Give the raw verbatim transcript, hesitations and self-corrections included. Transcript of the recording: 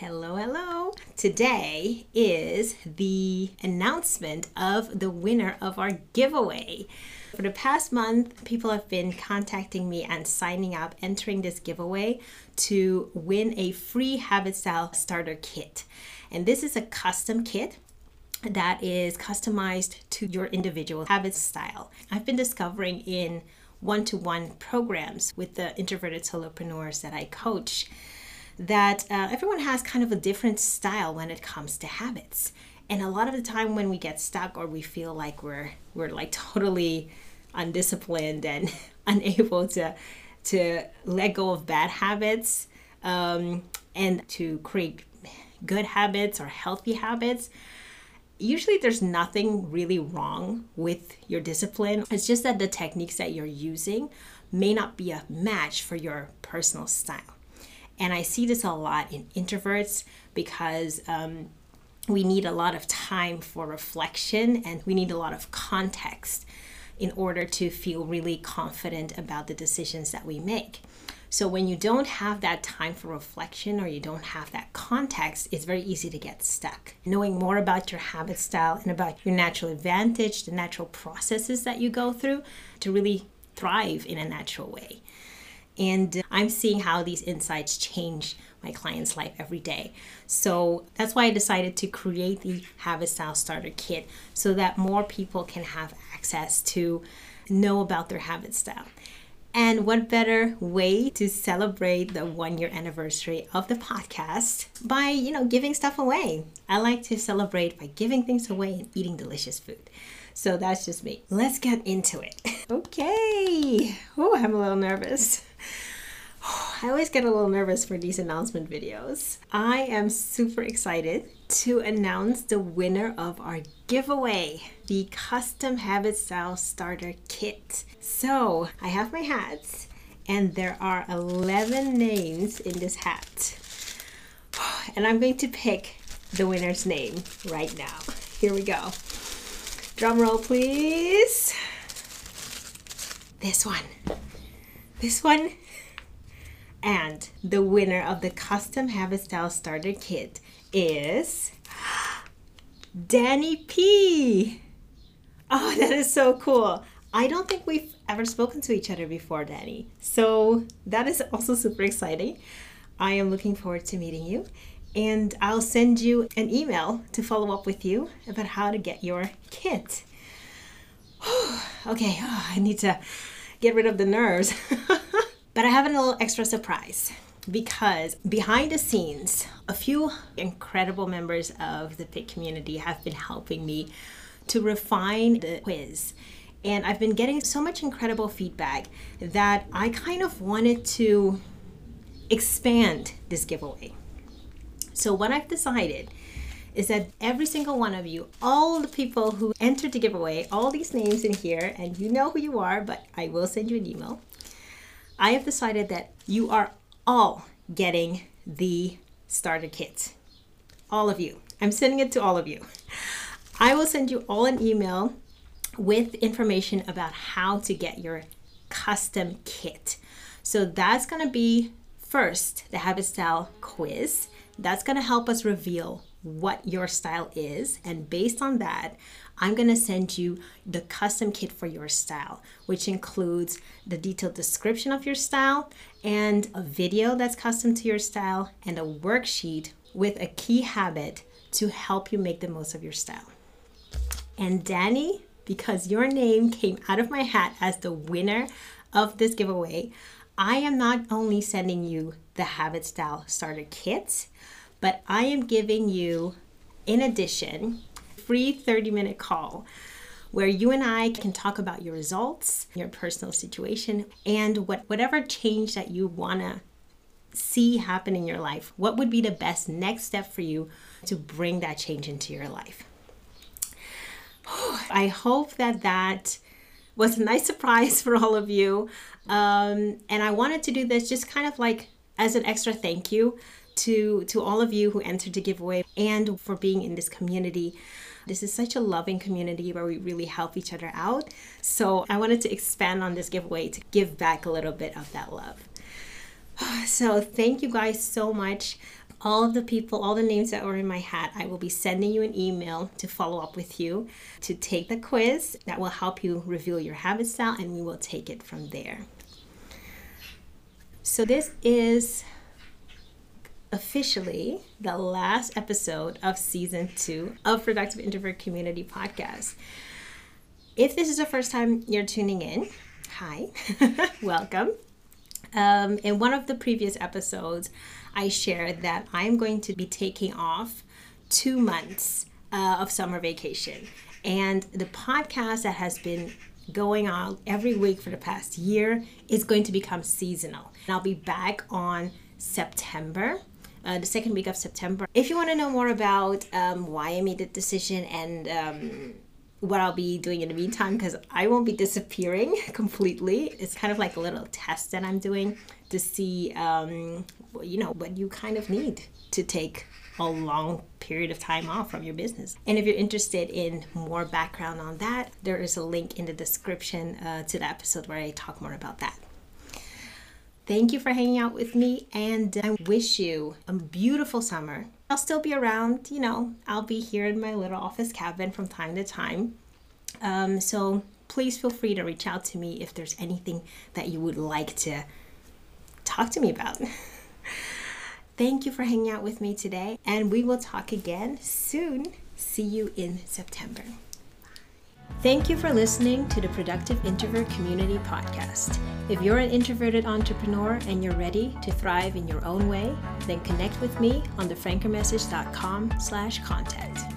Hello, hello. Today is the announcement of the winner of our giveaway. For the past month, people have been contacting me and signing up, entering this giveaway to win a free Habit Style Starter Kit. And this is a custom kit that is customized to your individual habit style. I've been discovering in one-to-one programs with the introverted solopreneurs that I coach that uh, everyone has kind of a different style when it comes to habits. And a lot of the time when we get stuck or we feel like we're we're like totally undisciplined and unable to to let go of bad habits um, and to create good habits or healthy habits, usually there's nothing really wrong with your discipline. It's just that the techniques that you're using may not be a match for your personal style. And I see this a lot in introverts because um, we need a lot of time for reflection and we need a lot of context in order to feel really confident about the decisions that we make. So when you don't have that time for reflection or you don't have that context, it's very easy to get stuck. Knowing more about your habit style and about your natural advantage, the natural processes that you go through to really thrive in a natural way. And I'm seeing how these insights change my client's life every day. So that's why I decided to create the Habit Style Starter Kit so that more people can have access to know about their habit style. And what better way to celebrate the one-year anniversary of the podcast by, you know, giving stuff away. I like to celebrate by giving things away and eating delicious food. So that's just me. Let's get into it. Okay. Oh, I'm a little nervous. I always get a little nervous for these announcement videos. I am super excited to announce the winner of our giveaway, the Custom Habit Style Starter Kit. So I have my hats and there are eleven names in this hat. And I'm going to pick the winner's name right now. Here we go. Drum roll, please. This one. This one. And the winner of the Custom Habit Style Starter Kit is Danny P. Oh, that is so cool. I don't think we've ever spoken to each other before, Danny. So that is also super exciting. I am looking forward to meeting you. And I'll send you an email to follow up with you about how to get your kit. Okay, oh, I need to get rid of the nerves. But I have a little extra surprise because behind the scenes, a few incredible members of the P I C community have been helping me to refine the quiz. And I've been getting so much incredible feedback that I kind of wanted to expand this giveaway. So what I've decided is that every single one of you, all the people who entered the giveaway, all these names in here, and you know who you are, but I will send you an email. I have decided that you are all getting the starter kit. All of you. I'm sending it to all of you. I will send you all an email with information about how to get your custom kit. So that's going to be first the Habit Style quiz. That's going to help us reveal what your style is, and based on that, I'm going to send you the custom kit for your style, which includes the detailed description of your style and a video that's custom to your style and a worksheet with a key habit to help you make the most of your style. And Danny, because your name came out of my hat as the winner of this giveaway, I am not only sending you the Habit Style Starter Kit, but I am giving you, in addition, a free thirty minute call where you and I can talk about your results, your personal situation, and what whatever change that you wanna see happen in your life. What would be the best next step for you to bring that change into your life? I hope that that was a nice surprise for all of you. Um, and I wanted to do this just kind of like as an extra thank you to, to all of you who entered the giveaway and for being in this community. This is such a loving community where we really help each other out. So I wanted to expand on this giveaway to give back a little bit of that love. So thank you guys so much. all of the people, all the names that were in my hat, I will be sending you an email to follow up with you to take the quiz that will help you reveal your habit style, and we will take it from there. So this is officially the last episode of season two of Productive Introvert Community Podcast. If this is the first time you're tuning in, hi, welcome. Um, in one of the previous episodes, I shared that I'm going to be taking off two months uh, of summer vacation. And the podcast that has been going on every week for the past year is going to become seasonal. And I'll be back on September. Uh, the second week of September. If you want to know more about um, why I made the decision and um, what I'll be doing in the meantime, because I won't be disappearing completely. It's kind of like a little test that I'm doing to see, um, you know, what you kind of need to take a long period of time off from your business. And if you're interested in more background on that, there is a link in the description uh, to the episode where I talk more about that. Thank you for hanging out with me, and I wish you a beautiful summer. I'll still be around, you know, I'll be here in my little office cabin from time to time. Um, so please feel free to reach out to me if there's anything that you would like to talk to me about. Thank you for hanging out with me today, and we will talk again soon. See you in September. Thank you for listening to the Productive Introvert Community Podcast. If you're an introverted entrepreneur and you're ready to thrive in your own way, then connect with me on the frankermessage dot com slash contact.